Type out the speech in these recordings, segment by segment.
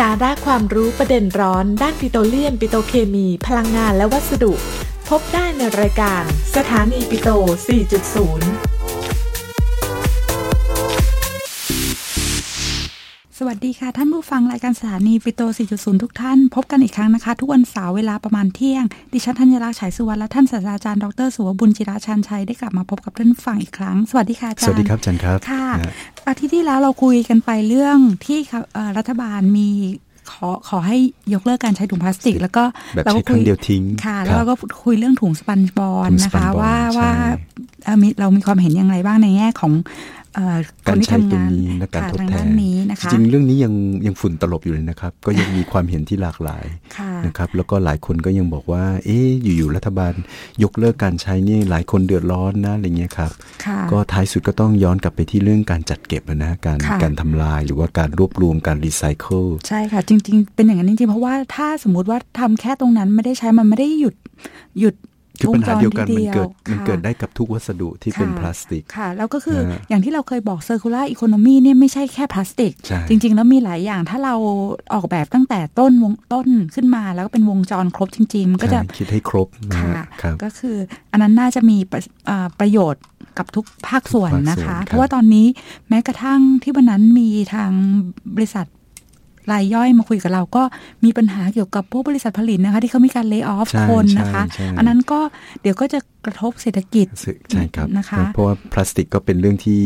สาระความรู้ประเด็นร้อนด้านปิโตรเลียมปิโตรเคมีพลังงานและวัสดุพบได้ในรายการสถานีปิโตร 4.0 สวัสดีค่ะท่านผู้ฟังรายการสถานีปิโตร 4.0 ทุกท่านพบกันอีกครั้งนะคะทุกวันเสาร์เวลาประมาณเที่ยงดิฉันธัญลักษณ์ฉายสุวรรณและท่านศาสตราจารย์ดรสุวบุญจิราชานชัยได้กลับมาพบกับท่านผู้ฟังอีกครั้งสวัสดีค่ะอาจารย์สวัสดีครับอาจารย์ครับค่ะอาทิตย์ที่แล้วเราคุยกันไปเรื่องที่รัฐบาลมีขอให้ยกเลิกการใช้ถุงพลาสติกแล้วก็เราก็คุยค่ะแล้วเราก็คุยเรื่องถุงสปันจ์บอนนะคะว่าเรามีความเห็นอย่างไรบ้างในแง่ของการใช้ตรงนี้และการทดแทนจริงเรื่องนี้ยังฝุ่นตลบอยู่เลยนะครับก็ยังมีความเห็นที่หลากหลายนะครับแล้วก็หลายคนก็ยังบอกว่าเอ๊ะอยู่ๆรัฐบาลยกเลิกการใช้นี่หลายคนเดือดร้อนนะอะไรเงี้ยครับก็ท้ายสุดก็ต้องย้อนกลับไปที่เรื่องการจัดเก็บนะการทำลายหรือว่าการรวบรวมการรีไซเคิลใช่ค่ะจริงๆเป็นอย่างนั้นจริงๆเพราะว่าถ้าสมมติว่าทำแค่ตรงนั้นไม่ได้ใช้มันไม่ได้หยุดคือปัญหาเดียวกันมันเกิดได้กับทุกวัสดุที่เป็นพลาสติกค่ะแล้วก็คืออย่างที่เราเคยบอก circular economy เนี่ยไม่ใช่แค่พลาสติกจริงๆแล้วมีหลายอย่างถ้าเราออกแบบตั้งแต่ต้นขึ้นมาแล้วก็เป็นวงจรครบจริงๆมันก็จะคิดให้ครบค่ะก็คืออันนั้นน่าจะมีประโยชน์กับทุกภาคส่วนนะคะเพราะว่าตอนนี้แม้กระทั่งที่วันนั้นมีทางบริษัทรายย่อยมาคุยกับเราก็มีปัญหาเกี่ยวกับพวกบริษัทผลิตนะคะที่เขามีการ lay off คนนะคะอันนั้นก็เดี๋ยวก็จะกระทบเศรษฐกิจใช่ครับนะคะเพราะว่าพลาสติกก็เป็นเรื่องที่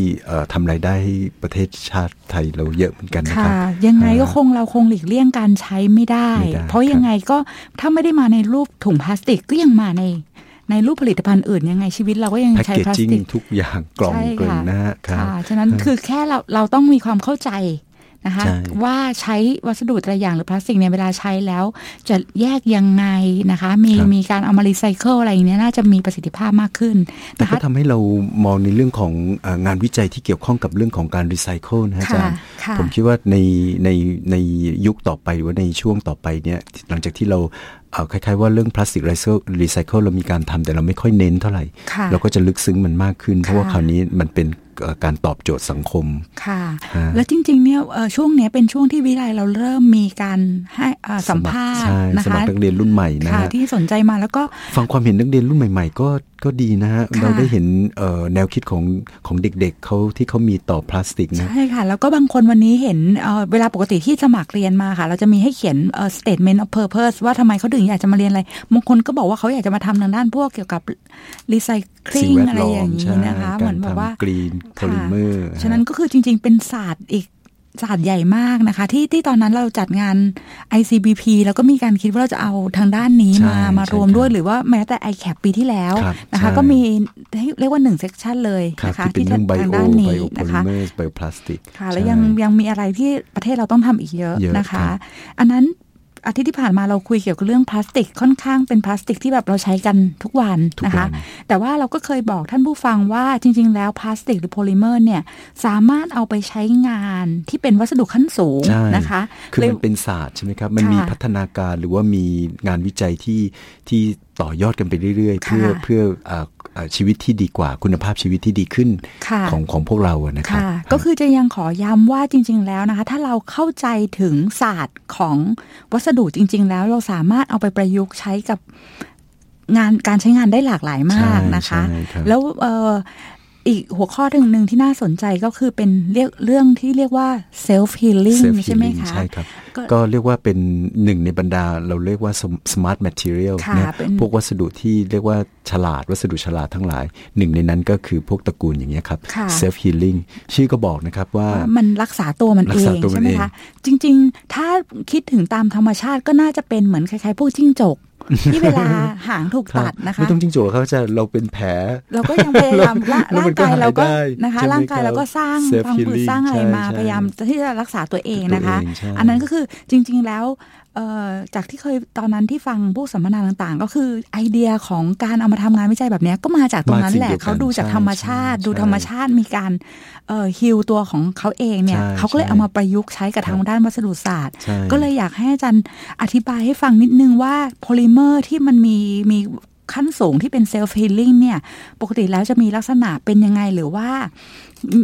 ทำรายได้ให้ประเทศชาติไทยเราเยอะเหมือนกันนะครับยังไงก็เราคงหลีกเลี่ยงการใช้ไม่ได้เพราะยังไงก็ถ้าไม่ได้มาในรูปถุงพลาสติกก็ยังมาในรูปผลิตภัณฑ์อื่นยังไงชีวิตเราก็ยังใช้พลาสติกทุกอย่างกล่องเกลื่อนนะฮะฉะนั้นคือแค่เราต้องมีความเข้าใจนะคะว่าใช้วัสดุแต่ละอย่างหรือพลาสติกเนี่ยเวลาใช้แล้วจะแยกยังไงนะคะมีการเอามารีไซเคิลอะไรอย่างเงี้ยน่าจะมีประสิทธิภาพมากขึ้นแต่ก็ทำให้เรามองในเรื่องของงานวิจัยที่เกี่ยวข้องกับเรื่องของการรีไซเคิลนะอาจารย์ผมคิดว่าในยุคต่อไปหรือว่าในช่วงต่อไปเนี่ยหลังจากที่เราคล้ายๆว่าเรื่องพลาสติกรีไซเคิลเรามีการทำแต่เราไม่ค่อยเน้นเท่าไหร่เราก็จะลึกซึ้งมันมากขึ้นเพราะว่าคราวนี้มันเป็นการตอบโจทย์สังคมค่ะแล้วจริงๆเนี่ยช่วงเนี้ยเป็นช่วงที่วิทยาลัยเราเริ่มมีการให้สัมภาษณ์นะคะสำหรับนักเรียนรุ่นใหม่นะฮะที่สนใจมาแล้วก็ฟังความเห็นนักเรียนรุ่นใหม่ๆก็ดีนะฮะเราได้เห็นแนวคิดของเด็กๆเขาที่เขามีต่อพลาสติกนะใช่ค่ะแล้วก็บางคนวันนี้เห็นเวลาปกติที่สมัครเรียนมาค่ะเราจะมีให้เขียน statement of purpose ว่าทำไมเขาถึงอยากจะมาเรียนอะไรบางคนก็บอกว่าเขาอยากจะมาทำทางด้านพวกเกี่ยวกับ recycling อะไรอย่างนี้นะคะเหมือนแบบว่า green polymer ฉะนั้นก็คือจริงๆเป็นศาสตร์อีกศาสตร์ใหญ่มากนะคะที่ตอนนั้นเราจัดงาน ICBP แล้วก็มีการคิดว่าเราจะเอาทางด้านนี้มารวมด้วยหรือว่าแม้แต่ ICAP ปีที่แล้วนะคะก็มีเรียกว่า1เซกชันเลยนะคะที่ทางด้านนี้นะคะค่ะแล้วยังมีอะไรที่ประเทศเราต้องทำอีกเยอะนะคะอันนั้นอาทิตย์ที่ผ่านมาเราคุยเกี่ยวกับเรื่องพลาสติกค่อนข้างเป็นพลาสติกที่แบบเราใช้กันทุกวันนะคะแต่ว่าเราก็เคยบอกท่านผู้ฟังว่าจริงๆแล้วพลาสติกหรือโพลิเมอร์เนี่ยสามารถเอาไปใช้งานที่เป็นวัสดุขั้นสูงนะคะคือมันเป็นศาสตร์ใช่ไหมครับมันมีพัฒนาการหรือว่ามีงานวิจัยที่ต่อยอดกันไปเรื่อยๆเพื่อชีวิตที่ดีกว่าคุณภาพชีวิตที่ดีขึ้นของพวกเราอะนะคะก็คือจะยังขอย้ำว่าจริงๆแล้วนะคะถ้าเราเข้าใจถึงศาสตร์ของวัสดุจริงๆแล้วเราสามารถเอาไปประยุกต์ใช้กับงานการใช้งานได้หลากหลายมากนะคะแล้วอีกหัวข้อหนึ่งที่น่าสนใจก็คือเป็นเรื่องที่เรียกว่า self healing ใช่ไหมคะใช่ครับก็เรียกว่าเป็นหนึ่งในบรรดาเราเรียกว่า smart material เนี่ยพวกวัสดุที่เรียกว่าฉลาดวัสดุฉลาดทั้งหลายหนึ่งในนั้นก็คือพวกตระกูลอย่างเงี้ยครับ self healing ชื่อก็บอกนะครับว่ามันรักษาตัวมันเองใช่ไหมคะจริงๆถ้าคิดถึงตามธรรมชาติก็น่าจะเป็นเหมือนคล้ายๆพวกจิ้งจกที่เวลาหางถูกตัดนะคะไม่ต้องจิ้งจกเขาจะเราเป็นแผลเราก็ยังพยายามร่างกายเราก็นะคะร่างกายเราก็สร้างความฝืนสร้างอะไรมาพยายามที่จะรักษาตัวเองนะคะอันนั้นก็คือจริงๆแล้วจากที่เคยตอนนั้นที่ฟังพวกสัมมนาต่างๆก็คือไอเดียของการเอามาทำงานวิจัยแบบนี้ก็มาจากตรงนั้นแหละเขาดูจากธรรมชาติดูธรรมชาติมีการฮีลตัวของเขาเองเนี่ยเขาก็เลยเอามาประยุกต์ใช้กับทางด้านวัสดุศาสตร์ก็เลยอยากให้อาจารย์อธิบายให้ฟังนิดนึงว่าโพลิเมอร์ที่มันมีขั้นสูงที่เป็นเซลฟ์ฮีลลิ่งเนี่ยปกติแล้วจะมีลักษณะเป็นยังไงหรือว่า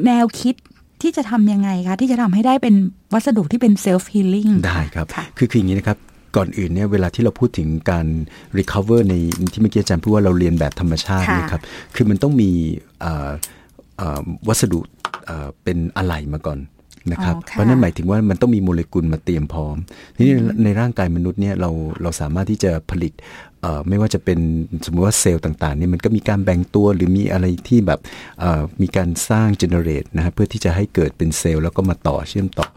แนวคิด ที่จะทำยังไงคะที่จะทำให้ได้เป็นวัสดุที่เป็นเซลฟ์ฮีลิ่งได้ครับคืออย่างนี้นะครับก่อนอื่นเนี่ยเวลาที่เราพูดถึงการ recover ในที่เมื่อกี้อาจารย์พูดว่าเราเรียนแบบธรรมชาตินะครับคือมันต้องมีวัสดุเป็นอะไหล่มาก่อนนะครับเพราะนั่นหมายถึงว่ามันต้องมีโมเลกุลมาเตรียมพร้อมทีนี้ในร่างกายมนุษย์เนี่ยเราสามารถที่จะผลิตไม่ว่าจะเป็นสมมติว่าเซลล์ต่างๆเนี่ยมันก็มีการแบ่งตัวหรือมีอะไรที่แบบมีการสร้างเจเนเรตนะฮะเพื่อที่จะให้เกิดเป็นเซลล์แล้วก็มาต่อเชื่อมต่อ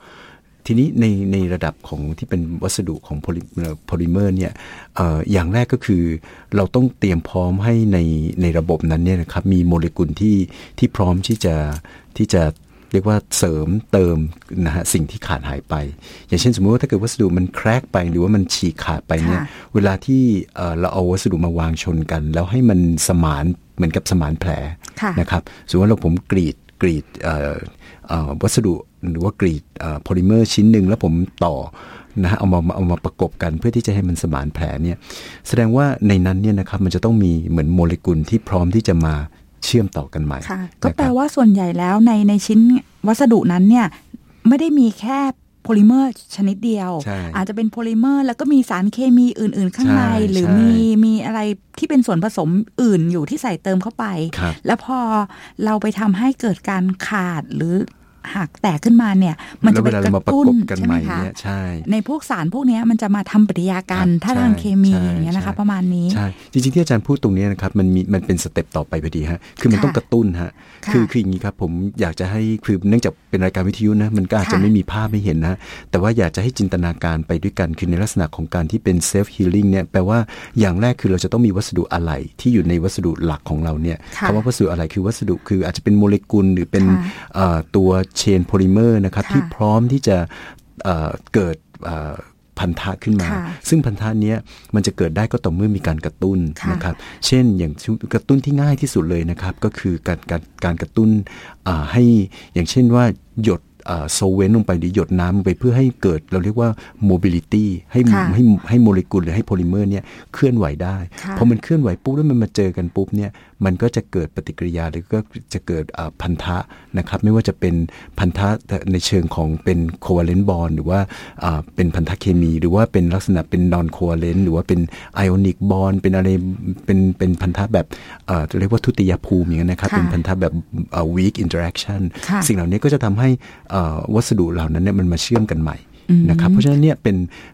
ทีนี้ในระดับของที่เป็นวัสดุของโพลิเมอร์เนี่ยอย่างแรกก็คือเราต้องเตรียมพร้อมให้ในระบบนั้นเนี่ยนะครับมีโมเลกุลที่พร้อมที่จะเรียกว่าเสริมเติมนะฮะสิ่งที่ขาดหายไปอย่างเช่นสมมติว่าถ้าเกิดวัสดุมันแครกไปหรือว่ามันฉีกขาดไปเนี่ยเวลาที่เราเอาวัสดุมาวางชนกันแล้วให้มันสมานเหมือนกับสมานแผลนะครับสมมติว่าเราผมกรีดวัสดุหรือว่ากรีดโพลิเมอร์ชิ้นหนึ่งแล้วผมต่อนะฮะเอามาประกบกันเพื่อที่จะให้มันสมานแผลเนี่ยแสดงว่าในนั้นเนี่ยนะครับมันจะต้องมีเหมือนโมเลกุลที่พร้อมที่จะมาเชื่อมต่อกันใหม่ก็แปลว่าส่วนใหญ่แล้วในชิ้นวัสดุนั้นเนี่ยไม่ได้มีแค่โพลิเมอร์ชนิดเดียวอาจจะเป็นโพลิเมอร์แล้วก็มีสารเคมีอื่นๆข้างในหรือมีอะไรที่เป็นส่วนผสมอื่นอยู่ที่ใส่เติมเข้าไปแล้วพอเราไปทำให้เกิดการขาดหรือหากแตกขึ้นมาเนี่ยมันจะเป็นกระตุ้นใช่ไหมคะในพวกสารพวกนี้มันจะมาทำปฏิกิริยากันถ้าทางเคมีอย่างเงี้ยนะคะประมาณนี้ใช่จริงๆที่อาจารย์พูดตรงนี้นะครับมันเป็นสเต็ปต่อไปพอดีฮะคือมันต้องกระตุ้นฮะคืออย่างนี้ครับผมอยากจะให้คือเนื่องจากเป็นรายการวิทยุนะมันก็อาจจะไม่มีภาพให้เห็นนะแต่ว่าอยากจะให้จินตนาการไปด้วยกันคือในลักษณะของการที่เป็นเซลฟ์ฮีลิ่งเนี่ยแปลว่าอย่างแรกคือเราจะต้องมีวัสดุอะไหล่ที่อยู่ในวัสดุหลักของเราเนี่ยคำว่าวัสดุอะไหล่คือวัสดุคืออาจจะเป็นโมเลกุลหรือเป็นตัวเชนโพลิเมอร์นะครับที่พร้อมที่จะเกิดพันธะขึ้นมาซึ่งพันธะนี้มันจะเกิดได้ก็ต่อเมื่อมีการกระตุ้นนะครับเช่นอย่างกระตุ้นที่ง่ายที่สุดเลยนะครับก็คือการกระตุ้นให้อย่างเช่นว่าหยดโซเวนลงไปหรือหยดน้ำลงไปเพื่อให้เกิดเราเรียกว่าโมบิลิตี้ให้โมเลกุลหรือให้โพลิเมอร์เนี่ยเคลื่อนไหวได้พอมันเคลื่อนไหวปุ๊บแล้วมันมาเจอกันปุ๊บเนี่ยมันก็จะเกิดปฏิกิริยาหรือก็จะเกิดพันธะนะครับไม่ว่าจะเป็นพันธะในเชิงของเป็นโคเวเลนต์บอนด์หรือว่าเป็นพันธะเคมีหรือว่าเป็นลักษณะเป็นนอนโคเวเลนต์หรือว่าเป็นไอออนิกบอนด์เป็นอะไรเป็นพันธะแบบเรียกว่าทุติยภูมิอย่างนี้นะครับเป็นพันธะแบบweak interaction สิ่งเหล่านี้ก็จะทำให้วัสดุเหล่านั้นเนี่ยมันมาเชื่อมกันใหม่นะครับเพราะฉะนั้นเนี่ย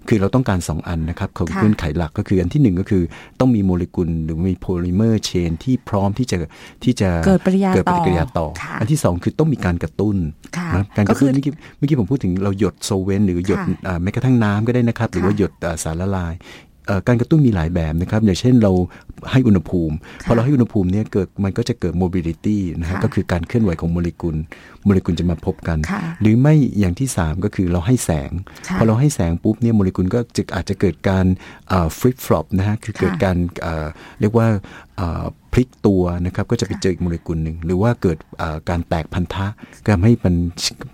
คือเราต้องการ2อันนะครับของเงื่อนไขหลักก็คืออันที่1ก็คือต้องมีโมเลกุลหรือมีโพลิเมอร์เชนที่พร้อมที่จะเกิดปฏิกิริยาต่ออันที่2คือต้องมีการกระตุ้นนะการกระตุ้นเมื่อกี้ผมพูดถึงเราหยดโซเวนหรือหยดแม้กระทั่งน้ำก็ได้นะครับหรือว่าหยดสารละลายการกระตุ้นมีหลายแบบนะครับอย่างเช่นเราให้อุณหภูมิพอเราให้อุณหภูมิเนี่ยเกิดมันก็จะเกิดโมบิลิตี้นะฮะก็คือการเคลื่อนไหวของโมเลกุลจะมาพบกันหรือไม่อย่างที่3ก็คือเราให้แสงพอเราให้แสงปุ๊บเนี่ยโมเลกุลก็อาจจะเกิดการฟลิปฟลอปนะฮะคือเกิดการเรียกว่าพลิกตัวนะครับก็จะไปเจออีกโมเลกุลหนึ่งหรือว่าเกิดการแตกพันธะก็ทำให้มัน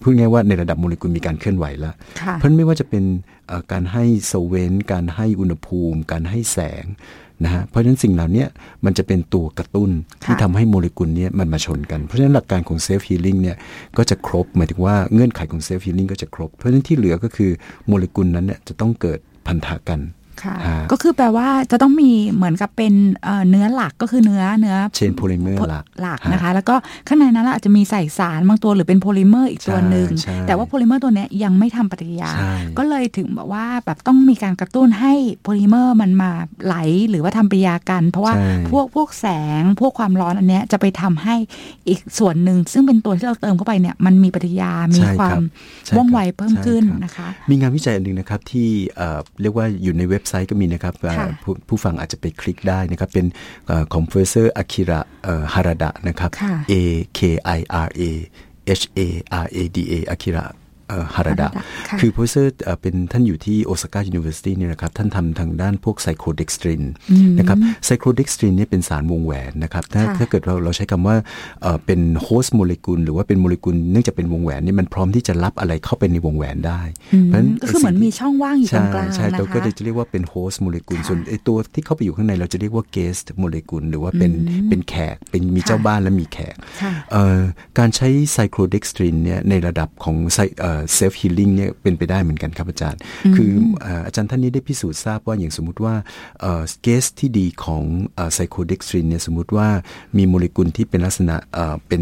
พูดง่ายว่าในระดับโมเลกุลมีการเคลื่อนไหวแล้วเพราะไม่ว่าจะเป็นการให้โซเวนการให้อุณหภูมิการให้แสงนะฮะเพราะฉะนั้นสิ่งเหล่านี้มันจะเป็นตัวกระตุ้นที่ทำให้โมเลกุลนี้มันมาชนกันเพราะฉะนั้นหลักการของเซลฟ์ฮีลิ่งเนี่ยก็จะครบหมายถึงว่าเงื่อนไขของเซลฟ์ฮีลิ่งก็จะครบเพราะฉะนั้นที่เหลือก็คือโมเลกุลนั้นเนี่ยจะต้องเกิดพันธะกันก็คือแปลว่าจะต้องมีเหมือนกับเป็นเนื้อหลักก็คือเนื้อเชนโพลิเมอร์หลักนะคะแล้วก็ข้างในนั้นอาจจะมีใส่สารบางตัวหรือเป็นโพลิเมอร์อีกตัวหนึ่งแต่ว่าโพลิเมอร์ตัวนี้ยังไม่ทำปฏิกิริยาก็เลยถึงแบบว่าแบบต้องมีการกระตุ้นให้โพลิเมอร์มันมาไหลหรือว่าทำปฏิกิริยากันเพราะว่าพวกแสงพวกความร้อนอันนี้จะไปทำให้อีกส่วนหนึ่งซึ่งเป็นตัวที่เราเติมเข้าไปเนี่ยมันมีปฏิกิริยามีความว่องไวเพิ่มขึ้นนะคะมีงานวิจัยอันนึงนะครับที่เรียกว่าอยู่ในเว็บไซต์ก็มีนะครับผู้ฟังอาจจะไปคลิกได้นะครับเป็นของ Professor Akira Harada นะครับ A K I R A H A R A D A Akira ฮาระดะคือโปรเฟสเซอร์เป็นท่านอยู่ที่โอซาก้ายูนิเวอร์ซิตี้นี่นะครับท่านทำทางด้านพวกไซโคเด็กสตรินนะครับไซโคเด็กสตรินนี่เป็นสารวงแหวนนะครับถ้าเกิดเราใช้คำว่าเป็นโฮสต์โมเลกุลหรือว่าเป็นโมเลกุลเนื่องจากเป็นวงแหวนนี่มันพร้อมที่จะรับอะไรเข้าไปในวงแหวนได้เพราะฉะนั้นก็คือเหมือนมีช่องว่างอยู่ตรงกลางนะคะใช่เราก็จะเรียกว่าเป็นโฮสต์โมเลกุลส่วนไอตัวที่เข้าไปอยู่ข้างในเราจะเรียกว่าเกสต์โมเลกุลหรือว่าเป็นแขกเป็นมีเจ้าบ้านและมีแขกการใช้ไซโคเด็กสตรินเนี่ยในระดับของself healing เนี่ยเป็นไปได้เหมือนกันครับอาจารย์คืออาจารย์ท่านนี้ได้พิสูจน์ทราบว่าอย่างสมมุติว่าเกสที่ดีของไซโคเด็กสตรินเนี่ยสมมุติว่ามีโมเลกุลที่เป็นลักษณะเป็น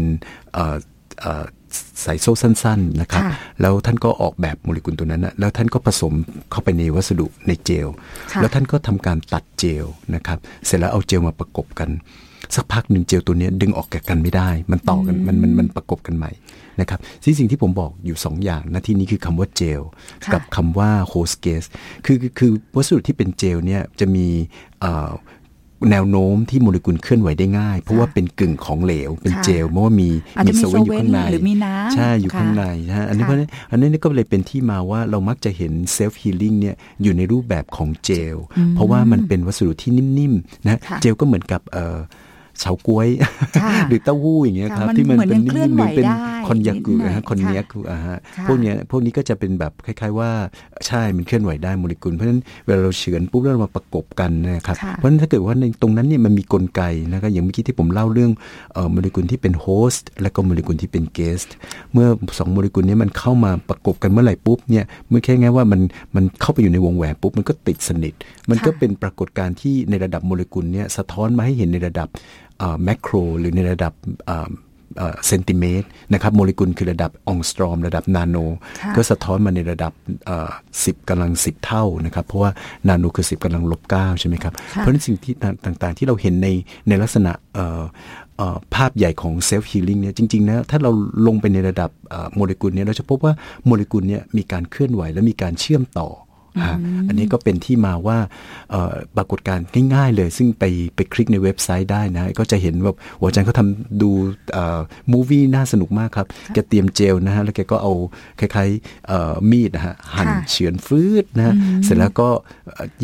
สายโซ่สั้นๆนะครับแล้วท่านก็ออกแบบโมเลกุลตัวนั้นนะแล้วท่านก็ผสมเข้าไปในวัสดุในเจลแล้วท่านก็ทำการตัดเจลนะครับเสร็จแล้วเอาเจลมาประกบกันสักพักหนึ่งเจลตัวนี้ดึงออกจากกันไม่ได้มันต่อกันมันประกบกันใหม่นะครับสิ่งที่ผมบอกอยู่2อย่างนะที่นี้คือคำว่าเจลกับคำว่าโฮสเกสคือวัสดุที่เป็นเจลเนี่ยจะมีแนวโน้มที่โมเลกุลเคลื่อนไหวได้ง่ายเพราะว่าเป็นกึ่งของเหลวเป็นเจลเพราะว่ามีโซเวนอยู่ข้างในหรือมีน้ำใช่อยู่ข้างในนะอันนี้ก็เลยเป็นที่มาว่าเรามักจะเห็นเซลฟ์ฮีลิ่งเนี่ยอยู่ในรูปแบบของเจลเพราะว่ามันเป็นวัสดุที่นิ่มๆนะเจลก็เหมือนกับเฉาก๊วยหรือเต้าหู้อย่างเงี้ยครับที่มันเป็นนิ่มๆเหมือนเป็นคอนยากุนะฮะคอนเนียกุนะฮะพวกนี้ก็จะเป็นแบบคล้ายๆว่าใช่มันเคลื่อนไหวได้โมเลกุลเพราะฉะนั้นเวลาเราเฉือนปุ๊บแล้วมาประกบกันนะครับเพราะฉะนั้นถ้าเกิดว่าในตรงนั้นเนี่ยมันมีกลไกนะครับอย่างเมื่อกี้ที่ผมเล่าเรื่องโมเลกุลที่เป็นโฮสต์และก็โมเลกุลที่เป็นเกสต์เมื่อ2โมเลกุลนี้มันเข้ามาประกบกันเมื่อไหร่ปุ๊บเนี่ยมันแค่ไงว่ามันเข้าไปอยู่ในวงแหวนปุ๊บมันก็ติดสนิทมันก็เป็นปรากฏการณ์ที่ในระดับโมเลกุลเนี่ยสะท้อนมาให้เห็นในระดับแมคโครหรือในระดับเซนติเมตรนะครับโมเลกุลคือระดับอองสตรอมระดับนาโนก็สะท้อนมาในระดับ10 กำลัง 10เท่านะครับเพราะว่านาโนคือ10 กำลัง -9ใช่ไหมครับเพราะฉะนั้นสิ่งที่ต่างๆที่เราเห็นในลักษณะภาพใหญ่ของเซลฟ์ฮีลิ่งเนี่ยจริงๆนะถ้าเราลงไปในระดับโมเลกุลเนี่ยเราจะพบว่าโมเลกุลเนี่ยมีการเคลื่อนไหวและมีการเชื่อมต่ออันนี้ก็เป็นที่มาว่าปรากฏการณ์ง่ายๆเลยซึ่งไปคลิกในเว็บไซต์ได้นะก็จะเห็นว่าอาจารย์เขาทำดูมูวี่น่าสนุกมากครับแกเตรียมเจลนะฮะแล้วแกก็เอาคล้ายๆมีดนะฮะหั่นเฉือนฟืดนะฮะเสร็จแล้วก็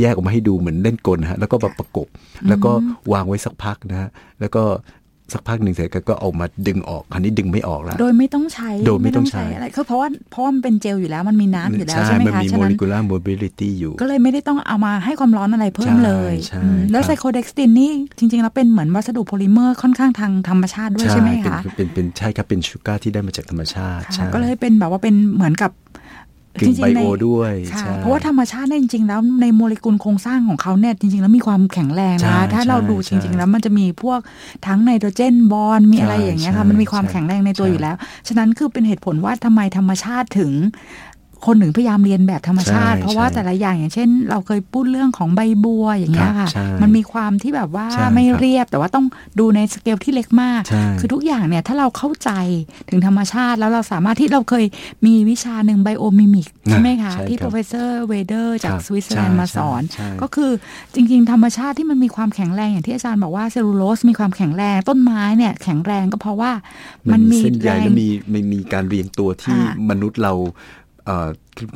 แยกออกมาให้ดูเหมือนเล่นกลนะฮะแล้วก็มาประกบแล้วก็วางไว้สักพักนะฮะแล้วก็สักพักหนึ่งเสร็จก็เอามาดึงออกคราวนี้ดึงไม่ออกแล้วโดยไม่ต้องใช้อะไรก็เพราะมันเป็นเจลอยู่แล้วมันมีน้ำอยู่แล้วใช่ไหมคะมันมีโมเลกุลาร์โมบิลิตี้อยู่ก็เลยไม่ได้ต้องเอามาให้ความร้อนอะไรเพิ่มเลยแล้วไซโคเด็กสตินนี่จริงๆแล้วเป็นเหมือนวัสดุโพลิเมอร์ค่อนข้างทางธรรมชาติด้วยใช่ไหมคะเป็นใช่ครับเป็นชูการ์ที่ได้มาจากธรรมชาติก็เลยเป็นแบบว่าเป็นเหมือนกับกึ่งไบโอด้วยเพราะว่าธรรมชาติเนี่ยจริงๆแล้วในโมเลกุลโครงสร้างของเขาเนี่ยจริงๆแล้วมีความแข็งแรงนะถ้าเราดูจริงๆแล้วมันจะมีพวกทั้งไนโตรเจนบอนด์มีอะไรอย่างเงี้ยค่ะมันมีความแข็งแรงในตัวอยู่แล้วฉะนั้นคือเป็นเหตุผลว่าทำไมธรรมชาติถึงคนหนึ่งพยายามเรียนแบบธรรมชาติเพราะว่าแต่ละอย่างอย่างเช่นเราเคยพูดเรื่องของใบบัวอย่างเงี้ยค่ะมันมีความที่แบบว่าไม่เรียบแต่ว่าต้องดูในสเกลที่เล็กมากคือทุกอย่างเนี่ยถ้าเราเข้าใจถึงธรรมชาติแล้วเราสามารถที่เราเคยมีวิชาหนึ่งไบโอมิมิกใช่ไหมคะที่ professor Wader จากสวิตเซอร์แลนด์มาสอนก็คือจริงๆธรรมชาติที่มันมีความแข็งแรงอย่างที่อาจารย์บอกว่าเซลลูโลสมีความแข็งแรงต้นไม้เนี่ยแข็งแรงก็เพราะว่ามันมีเส้นใยและมีการเรียงตัวที่มนุษย์เรา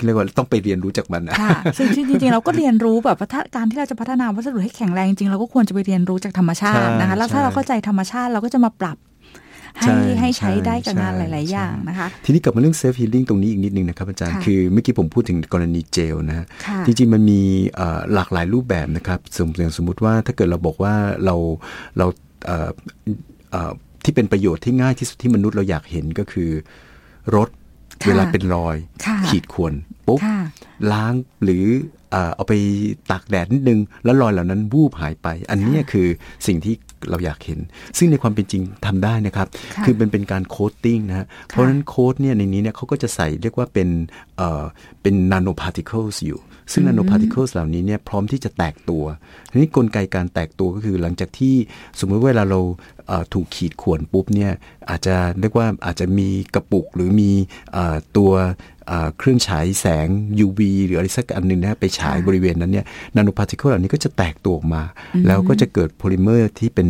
เรียกว่าต้องไปเรียนรู้จากมันนะซึ่งจริงๆเราก็เรียนรู้แบบการที่เราจะพัฒนาวัสดุให้แข็งแรงจริงเราก็ควรจะไปเรียนรู้จากธรรมชาตินะคะแล้วถ้าเราเข้าใจธรรมชาติเราก็จะมาปรับให้ใช้ได้กับงานหลายๆอย่างนะคะทีนี้กลับมาเรื่องเซลฟ์ฮีลิ่งตรงนี้อีกนิดนึงนะครับอาจารย์คือเมื่อกี้ผมพูดถึงกรณีเจลนะจริงๆมันมีหลากหลายรูปแบบนะครับสมมติว่าถ้าเกิดเราบอกว่าเราที่เป็นประโยชน์ที่ง่ายที่สุดที่มนุษย์เราอยากเห็นก็คือรถเวลาเป็นรอยขีดข่วนปุ๊บล้างหรือเอาไปตากแดดนิดนึงแล้วรอยเหล่านั้นวูบหายไปอันนี้คือสิ่งที่เราอยากเห็นซึ่งในความเป็นจริงทำได้นะครับคือมันเป็นการโค้ตติ้งนะเพราะฉะนั้นโค้ตเนี่ยในนี้เนี่ยเขาก็จะใส่เรียกว่าเป็นนาโนพาร์ติเคิลอยู่ซึ่งนาโนพาร์ติเคิลเหล่านี้เนี่ยพร้อมที่จะแตกตัวทีนี้กลไกการแตกตัวก็คือหลังจากที่สมมติเวลาเราถูกขีดข่วนปุ๊บเนี่ยอาจจะเรียกว่าอาจจะมีกระปุกหรือมีตัว เครื่องฉายแสง UV หรืออะไรสักอันนึงนะไปฉายบริเวณนั้นเนี่ยนาโนพาร์ติเคิลเหล่านี้ก็จะแตกตัวออกมาแล้วก็จะเกิดโพลิเมอร์ที่เป็น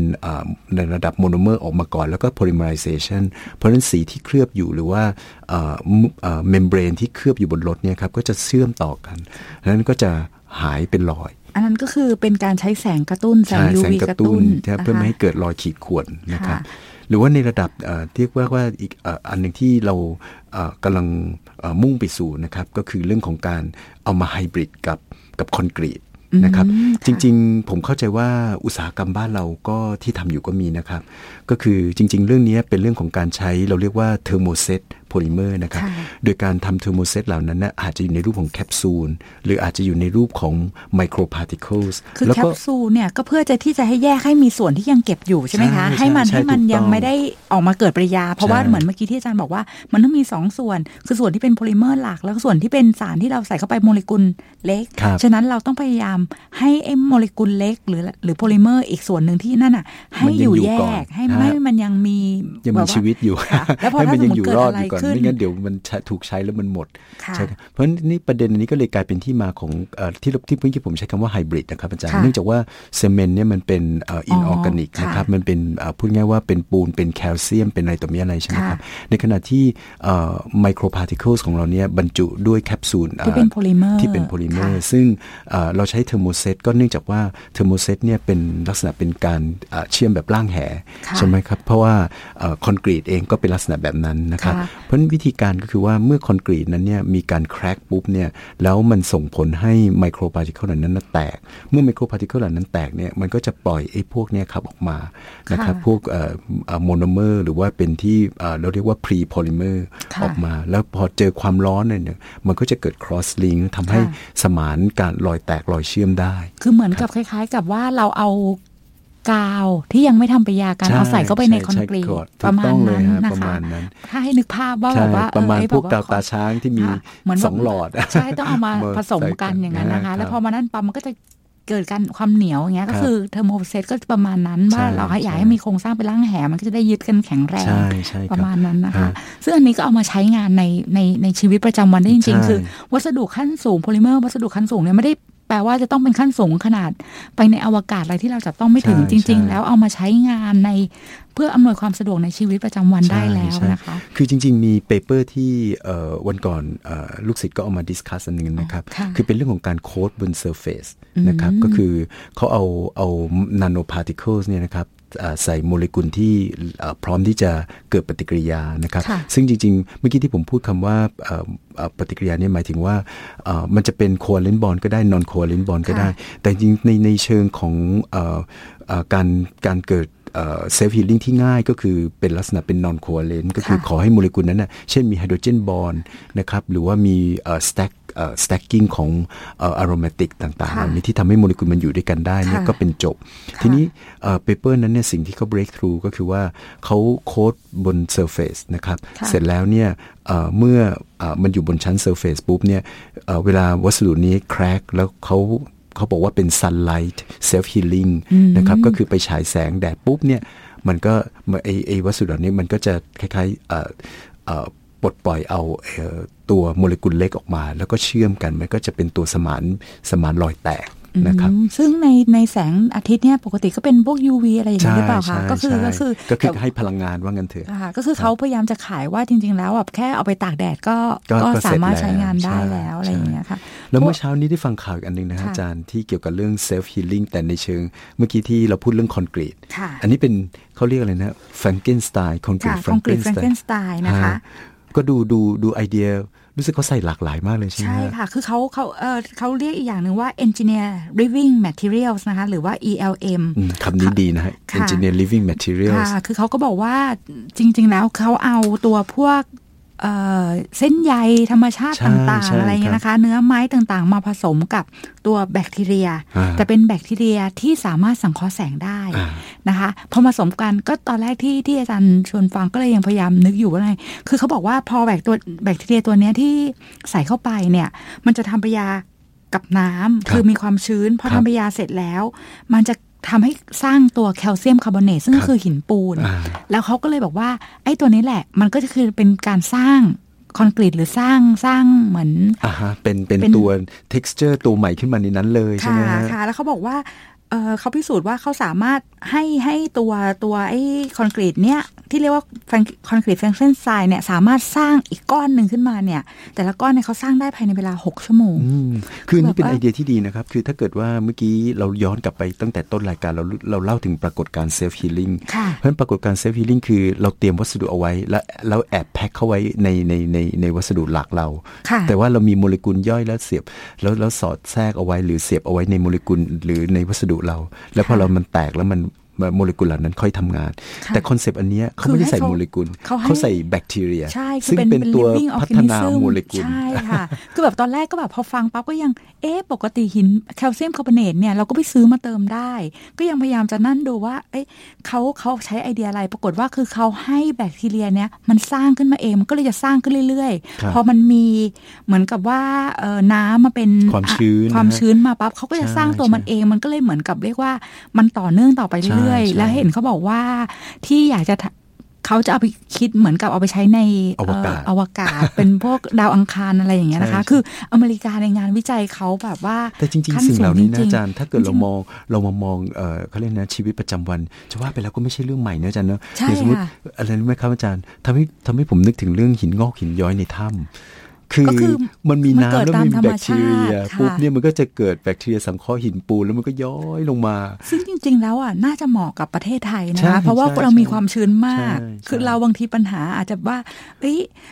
ในระดับโมโนเมอร์ออกมาก่อนแล้วก็โพลิเมอไรเซชันเพราะฉะนั้นสีที่เคลือบอยู่หรือว่าเมมเบรนที่เคลือบอยู่บนรถเนี่ยครับก็จะเชื่อมต่อกันแล้วนั้นก็จะหายเป็นรอยอันนั้นก็คือเป็นการใช้แสงกระตุ้นแสง UV กระตุ้นเพื่อไม่ให้เกิดรอยขีดข่วนนะครับหรือว่าในระดับเรียกว่าอีกอันหนึ่งที่เรากำลังมุ่งไปสู่นะครับก็คือเรื่องของการเอามาไฮบริดกับคอนกรีตนะครับจริงๆผมเข้าใจว่าอุตสาหกรรมบ้านเราก็ที่ทำอยู่ก็มีนะครับก็คือจริงๆเรื่องนี้เป็นเรื่องของการใช้เราเรียกว่าเทอร์โมเซตโพลิเมอร์นะครับโดยการทำเทอร์โมเซตเหล่านั้นนะอาจจะอยู่ในรูปของแคปซูลหรืออาจจะอยู่ในรูปของไมโครพาร์ติเคิลคือแคปซูลเนี่ยก็เพื่อจะที่จะให้แยกให้มีส่วนที่ยังเก็บอยู่ใช่ไหมคะให้มันยังไม่ได้ออกมาเกิดปฏิกิริยาเพราะว่าเหมือนเมื่อกี้ที่อาจารย์บอกว่ามันต้องมีสองส่วนคือส่วนที่เป็นโพลิเมอร์หลักแล้วก็ส่วนที่เป็นสารที่เราใส่เข้าไปโมเลกุลเล็กฉะนั้นเราต้องพยายามให้ไอ้โมเลกุลเล็กหรือโพลิเมอร์อีกส่วนนึงที่นั่นน่ะให้อยู่แยกให้มันยังมีชีวิตอยู่แล้วพอถ้าสมมติเกิดอะไรไม่งั้นเดี๋ยวมันถูกใช้แล้วมันหมดเพราะฉะนั้นนี่ประเด็นนี้ก็เลยกลายเป็นที่มาของที่เมื่อกี้ผมใช้คำว่าไฮบริดนะครับอาจารย์เนื่องจากว่าซีเมนต์เนี่ยมันเป็นอินออร์แกนิกนะครับมันเป็นพูดง่ายว่าเป็นปูนเป็นแคลเซียมเป็นอะไรต่อมีอะไรใช่ไหมครับในขณะที่ไมโครพาร์ติเคิลของเราเนี่ยบรรจุด้วยแคปซูลที่เป็นโพลิเมอร์ซึ่งเราใช้เทอร์โมเซตก็เนื่องจากว่าเทอร์โมเซตเนี่ยเป็นลักษณะเป็นการเชื่อมแบบล่างแหใช่ไหมครับเพราะว่าคอนกรีตเองก็เป็นลักษณะแบบนั้นนะครับเพราะฉะนั้นวิธีการก็คือว่าเมื่อคอนกรีตนั้นเนี่ยมีการแคร็กปุ๊บเนี่ยแล้วมันส่งผลให้ไมโครพาร์ติเคิลเหล่านั้นแตกเมื่อไมโครพาร์ติเคิลเหล่านั้นแตกเนี่ยมันก็จะปล่อยไอ้พวกเนี่ยครับออกมานะครับพวกโมโนเมอร์หรือว่าเป็นที่เราเรียกว่าพรีโพลิเมอร์ออกมาแล้วพอเจอความร้อนเนี่ยมันก็จะเกิดครอสลิงก์ทำให้สมานการรอยแตกรอยเชื่อมได้คือเหมือนกับคล้ายๆกับว่าเราเอากาวที่ยังไม่ทำปฏิกิริยากันเอาใส่เข้าไปในคอนกรีตประมาณนั้นนะคะถ้าให้นึกภาพว่าแบบว่าประมาณพวกกาวตาช้างที่มีสองหลอดใช่ต้องเอามาผสมกันอย่างนั้นนะคะแล้วพอมานั่นปั๊มมันก็จะเกิดการความเหนียวอย่างเงี้ยก็คือเทอร์โมเซตก็ประมาณนั้นว่าเราอยากให้มีโครงสร้างเป็นร่างแหมันก็จะได้ยึดกันแข็งแรงประมาณนั้นนะคะซึ่งอันนี้ก็เอามาใช้งานในชีวิตประจำวันได้จริงๆคือวัสดุขั้นสูงโพลิเมอร์วัสดุขั้นสูงเนี่ยไม่ได้แปลว่าจะต้องเป็นขั้นสูงขนาดไปในอวกาศอะไรที่เราจะต้องไม่ถึงจริงๆแล้วเอามาใช้งานในเพื่ออำนวยความสะดวกในชีวิตประจำวันได้แล้วนะคะคือจริงๆมีเปเปอร์ที่วันก่อนลูกศิษย์ก็เอามาดิสคัสอันนึงนะครับคือเป็นเรื่องของการโค้ดบนเซอร์เฟซนะครับก็คือเขาเอานาโนพาร์ติเคิลเนี่ยนะครับใส่โมเลกุลที่พร้อมที่จะเกิดปฏิกิริยานะครับซึ่งจริงๆเมื่อกี้ที่ผมพูดคำว่าปฏิกิริยาเนี่ยหมายถึงว่ามันจะเป็นโคเวเลนต์บอนด์ก็ได้นอนโคเวเลนต์บอนด์ก็ได้แต่จริงในเชิงของการเกิดเซลฟ์ฮีลลิ่งที่ง่ายก็คือเป็นลักษณะเป็นนอนโคเวเลนต์ก็คือขอให้โมเลกุลนั้นนะเช่นมีไฮโดรเจนบอนด์นะครับหรือว่ามีstacking ของaromatic ต่างๆอันนี้ที่ทำให้โมเลกุลมันอยู่ด้วยกันได้เนี่ยก็เป็นจบทีนี้paper นั้นเนี่ยสิ่งที่เขา breakthrough ก็คือว่าเขาโค้ดบน surface นะครับเสร็จแล้วเนี่ยเมื่อมันอยู่บนชั้น surface ปุ๊บเนี่ยเวลาวัสดุนี้ crack แล้วเขาบอกว่าเป็น sunlight self healing นะครับก็คือไปฉายแสงแดดปุ๊บเนี่ยมันก็ไอ้วัสดุนี้มันก็จะคล้ายๆปลดปล่อยเอาตัวโมเลกุลเล็กออกมาแล้วก็เชื่อมกันมันก็จะเป็นตัวสมานรอยแตกนะครับซึ่งในแสงอาทิตย์เนี่ยปกติก็เป็นพวก UV อะไรอย่างนี้หรือเปล่าคะก็คือให้พลังงานว่างั้นเถอะก็คือเขาพยายามจะขายว่าจริงๆแล้วแบบแค่เอาไปตากแดดก็สามารถใช้งานได้แล้วอะไรอย่างเงี้ยค่ะแล้วเมื่อเช้านี้ได้ฟังข่าวอันนึงนะอาจารย์ที่เกี่ยวกับเรื่อง self healing แต่ในเชิงเมื่อกี้ที่เราพูดเรื่องคอนกรีตอันนี้เป็นเขาเรียกอะไรนะFrankensteinคอนกรีตFrankenstein นะคะก็ดูไอเดียรู้สึกเขาใส่หลากหลายมากเลยใช่ไหมใช่ค่ะคือเขาเรียกอีกอย่างหนึ่งว่า engineer living materials นะคะหรือว่า ELM คำนี้ดีนะฮะ engineer living materials คือเขาก็บอกว่าจริงๆแล้วเขาเอาตัวพวกเส้นใยธรรมชาติต่างๆอะไรเงี้ยนะคะเนื้อไม้ต่างๆมาผสมกับตัวแบคทีเรียแต่เป็นแบคทีเรียที่สามารถสังเคราะห์แสงได้นะคะพอผสมกันก็ตอนแรกที่อาจารย์ชวนฟังก็เลยยังพยายามนึกอยู่ว่าอะไรคือเขาบอกว่าพอแบคทีเรียตัวเนี้ยที่ใส่เข้าไปเนี่ยมันจะทำปฏิกิริยากับน้ำคือมีความชื้นพอทำปฏิกิริยาเสร็จแล้วมันจะทำให้สร้างตัวแคลเซียมคาร์บอเนตซึ่งก็คือหินปูนแล้วเขาก็เลยบอกว่าไอ้ตัวนี้แหละมันก็จะคือเป็นการสร้าง คอนกรีตหรือสร้างเหมือนเป็นตัว texture ตัวใหม่ขึ้นมาในนั้นเลยใช่ไหมค่ะแล้วเขาบอกว่าเขาพิสูจน์ว่าเขาสามารถให้ตัวไอ้คอนกรีตเนี้ยที่เรียกว่าคอนกรีตแฟรงเกนสไตน์เนี่ยสามารถสร้างอีกก้อนหนึ่งขึ้นมาเนี่ยแต่ละก้อนเนี่ยเขาสร้างได้ภายในเวลา6ชั่วโมงคือนี่เป็นไอเดียที่ดีนะครับคือถ้าเกิดว่าเมื่อกี้เราย้อนกลับไปตั้งแต่ต้นรายการเราเล่าถึงปรากฏการเซลฟ์ฮีลิ่งเพราะฉะนั้นปรากฏการเซลฟ์ฮีลิ่งคือเราเตรียมวัสดุเอาไว้แล้วเราแอบแพ็คเข้าไว้ในวัสดุหลักเราแต่ว่าเรามีโมเลกุลย่อยแล้วเสียบแล้วสอดแทรกเอาไว้หรือเสียบเอาไว้ในโมเลกุลหรือในวัสดุเราแล้วพอเรามันแตกแล้วมันโมเลกุลเหล่านั้นค่อยทำงานแต่คอนเซปต์อันนี้เขาไม่ได้ใส่โมเลกุลเขาใส่แบคทีเรียซึ่งเป็นตัวพัฒนาโมเลกุลใช่ค่ะคือแบบตอนแรกก็แบบพอฟังปั๊บก็ยังปกติหินแคลเซียมคาร์บอเนตเนี่ยเราก็ไปซื้อมาเติมได้ก็ยังพยายามจะนั่นดูว่าเขาใช้ไอเดียอะไรปรากฏว่าคือเขาให้แบคทีเรียเนี่ยมันสร้างขึ้นมาเองมันก็เลยจะสร้างขึ้นเรื่อยๆพอมันมีเหมือนกับว่าน้ำมาเป็นความชื้นมาปั๊บเขาก็จะสร้างตัวมันเองมันก็เลยเหมือนกับเรียกว่ามันต่อเนื่องต่อไปเรื่อยแล้วเห็นเขาบอกว่าที่อยากจะเขาจะเอาไปคิดเหมือนกับเอาไปใช้ในอวกาศ เป็นพวกดาวอังคารอะไรอย่างเงี้ยนะคะคืออเมริกาในงานวิจัยเขาแบบว่าแต่จริงๆสิ่งเหล่านี้นะอาจารย์ถ้าเกิดเรามามองเขาเรียกนะชีวิตประจำวันจะว่าไปแล้วก็ไม่ใช่เรื่องใหม่นะอาจารย์เนาะอย่างสมมติอะไรรู้ไหมครับอาจารย์ทำให้ผมนึกถึงเรื่องหินงอกหินย้อยในถ้ำคือมันมีน้ำแล้วมีแบคทีเรียปุ๊บเนี่ยมันก็จะเกิดแบคทีเรียสังเคราะห์หินปูนแล้วมันก็ย้อยลงมาซึ่งจริงๆแล้วอ่ะน่าจะเหมาะกับประเทศไทยนะคะเพราะว่าเรามีความชื้นมากคือเราบางทีปัญหาอาจจะว่า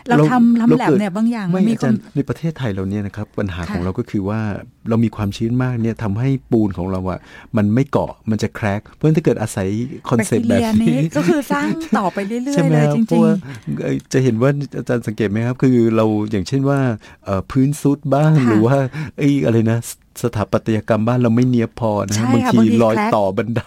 เราทำลำแหลมเนี่ยบางอย่างมีคนในประเทศไทยเราเนี่ยนะครับปัญหาของเราก็คือว่าเรามีความชื้นมากเนี่ยทำให้ปูนของเราอ่ะมันไม่เกาะมันจะแครกเพราะถ้าเกิดอาศัยคอนเซ็ปต์แบบนี้ก็คือสร้างต่อไปเรื่อยๆเลยจริงๆจะเห็นว่าอาจารย์สังเกตไหมครับคือเราอย่างเช่นว่าพื้นซุดบ้างหรือว่าอะไรนะสถาปัตยกรรมบ้านเราไม่เนียบพอนะบางทีรอยต่อบันได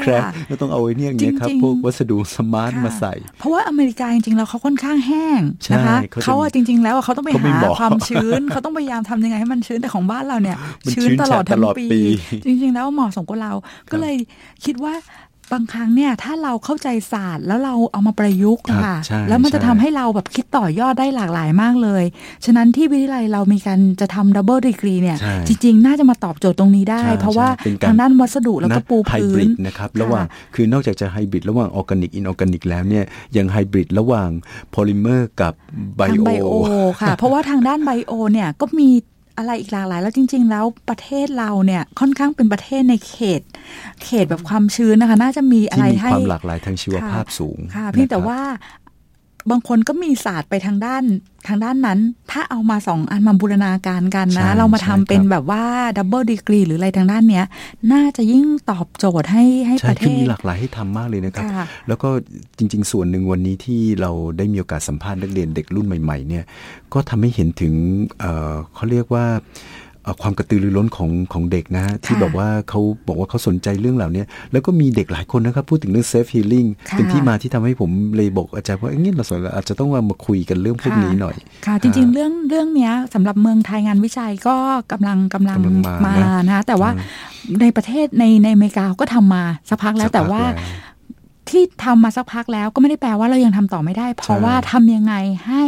แคร็กก็ต้องเอาไอ้เนี่ยอย่างเงี้ยครับพวกวัสดุสมาร์ทมาใส่เพราะว่าอเมริกาจริงๆแล้วเขาค่อนข้างแห้งนะคะเขาจริงๆแล้วเขาต้องไปหาความชื้นเขาต้องพยายามทำยังไงให้มันชื้นแต่ของบ้านเราเนี่ยชื้นตลอดทั้งปีจริงๆแล้วเหมาะสมกับเราก็เลยคิดว่าบางครั้งเนี่ยถ้าเราเข้าใจศาสตร์แล้วเราเอามาประยุกต์ค่ะแล้วมันจะทำให้เราแบบคิดต่อยอดได้หลากหลายมากเลยฉะนั้นที่วิทยาลัยเรามีการจะทำดับเบิลดีกรีเนี่ยจริงๆน่าจะมาตอบโจทย์ตรงนี้ได้เพราะว่าทางด้านวัสดุแล้วก็ปูพื้นนะครับระหว่างคือนอกจากจะไฮบริดระหว่างออร์แกนิกอินออร์แกนิกแล้วเนี่ยยังไฮบริดระหว่างโพลิเมอร์กับไบโอค่ะเพราะว่าทางด้านไบโอเนี่ยก็มีอะไรอีกหลากหลายแล้วจริงๆแล้วประเทศเราเนี่ยค่อนข้างเป็นประเทศในเขตแบบความชื้นนะคะน่าจะมีอะไรให้ที่มีความหลากหลายทางชีวภาพสูงค่ะเพียงแต่ว่าบางคนก็มีศาสตร์ไปทางด้านนั้นถ้าเอามา2อันมาบูรณาการกันนะเรามาทำเป็นแบบว่าดับเบิลดีกรีหรืออะไรทางด้านเนี้ยน่าจะยิ่งตอบโจทย์ให้ประเทศมีหลากหลายให้ทำมากเลยนะครับแล้วก็จริงๆส่วนหนึ่งวันนี้ที่เราได้มีโอกาสสัมภาษณ์นักเรียนเด็กรุ่นใหม่ๆเนี่ยก็ทำให้เห็นถึงเขาเรียกว่าความกระตือรือร้นของเด็กนะที่บอกว่าเขาสนใจเรื่องเหล่านี้แล้วก็มีเด็กหลายคนนะครับพูดถึงเรื่องเซลฟ์ฮีลิ่งเป็นที่มาที่ทำให้ผมเลยบอกอาจารย์ว่าเงี้ยเราสอนอาจจะต้องมาคุยกันเรื่องพวกนี้หน่อยค่ะจริงๆเรื่องนี้สำหรับเมืองไทยงานวิจัยก็กำลังมานะแต่ว่าในประเทศในอเมริกาก็ทำมาสักพักแล้วแต่ว่าที่ทำมาสักพักแล้วก็ไม่ได้แปลว่าเรายังทำต่อไม่ได้เพราะว่าทำยังไงให้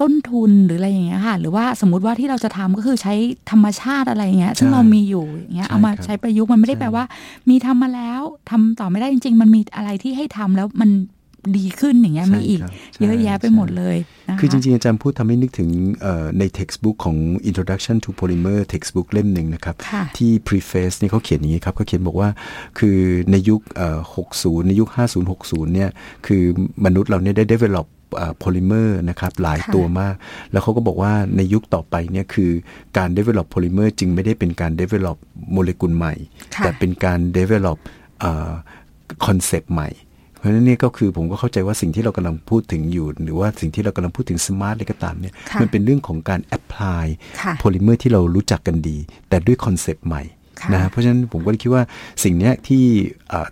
ต้นทุนหรืออะไรอย่างเงี้ยค่ะหรือว่าสมมุติว่าที่เราจะทำก็คือใช้ธรรมชาติอะไรอย่างเงี้ยซึ่งเรามีอยู่อย่างเงี้ยเอามาใช้ประยุกต์มันไม่ได้แปลว่ามีทำมาแล้วทำต่อไม่ได้จริงๆมันมีอะไรที่ให้ทำแล้วมันดีขึ้นอย่างเงี้ยมีอีกเยอะแยะไปหมดเลยนะคะคือจริงๆอาจารย์พูดทำให้นึกถึงใน textbook ของ Introduction to Polymer textbook เล่มหนึ่งนะครับที่ preface นี่เขาเขียนอย่างนี้ครับเขาเขียนบอกว่าคือในยุค60ในยุค50-60เนี่ยคือมนุษย์เราเนี่ยได้ developโพลิเมอร์นะครับหลายตัวมากแล้วเขาก็บอกว่าในยุคต่อไปเนี่ยคือการ develop โพลิเมอร์จึงไม่ได้เป็นการ develop โมเลกุลใหม่แต่เป็นการ develop คอนเซปต์ใหม่เพราะฉะนั้นนี่ก็คือผมก็เข้าใจว่าสิ่งที่เรากำลังพูดถึงอยู่หรือว่าสิ่งที่เรากำลังพูดถึงสมาร์ทอะไรก็ตามเนี่ยมันเป็นเรื่องของการ apply โพลิเมอร์ที่เรารู้จักกันดีแต่ด้วยคอนเซปต์ใหม่ นะเพราะฉะนั้นผมก็คิดว่าสิ่งนี้ที่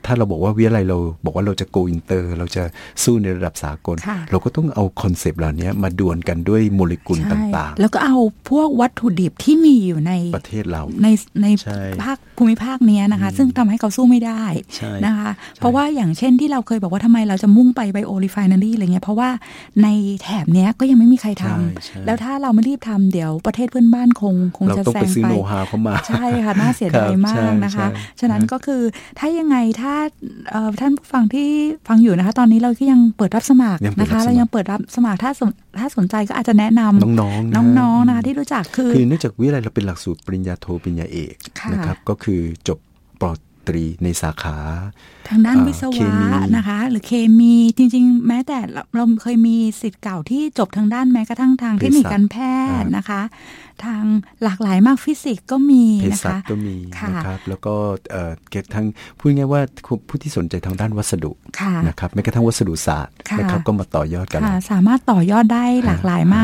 ถ้าเราบอกว่าวิทยาลัยเราบอกว่าเราจะโกอินเตอร์เราจะสู้ในระดับสากลเราก็ต้องเอาคอนเซปต์เหล่านี้มาดวลกันด้วยโมเลกุลต่างๆแล้วก็เอาพวกวัตถุดิบที่มีอยู่ในประเทศเราในภาคภูมิภาคนี้นะคะซึ่งทำให้เขาสู้ไม่ได้นะคะเพราะว่าอย่างเช่นที่เราเคยบอกว่าทำไมเราจะมุ่งไปไบโอรีไฟเนอรี่อะไรเงี้ยเพราะว่าในแถบเนี้ยก็ยังไม่มีใครทำแล้วถ้าเราไม่รีบทำเดี๋ยวประเทศเพื่อนบ้านคงจะแซงไปใช่ค่ะน่าเสียดายมากนะคะฉะนั้นก็คือถ้ายังไงถ้าท่านผู้ฟังที่ฟังอยู่นะคะตอนนี้เราก็ยังเปิดรับสมัครนะคะเรายังเปิดรับสมัครถ้าสนใจก็อาจจะแนะนำน้องๆนะคะที่รู้จักคือเนื่องจากวิทยาลัยเราเป็นหลักสูตรปริญญาโทปริญญาเอกนะครับก็คือจบปอตรีในสาขาทางด้านวิศวะนะคะหรือเคมีจริงๆแม้แต่เราเคยมีศิษย์เก่าที่จบทางด้านแม้กระทั่งทางเทคนิคการแพทย์นะคะทางหลากหลายมากฟิสิกส์ก็มีนะคะก็มีนะครับแล้วก็เก็บทั้งพูดง่ายว่าผู้ที่สนใจทางด้านวัสดุนะครับแม้กระทั่งวัสดุศาสตร์นะครับก็มาต่อยอดกันสามารถต่อยอดได้หลากหลายมาก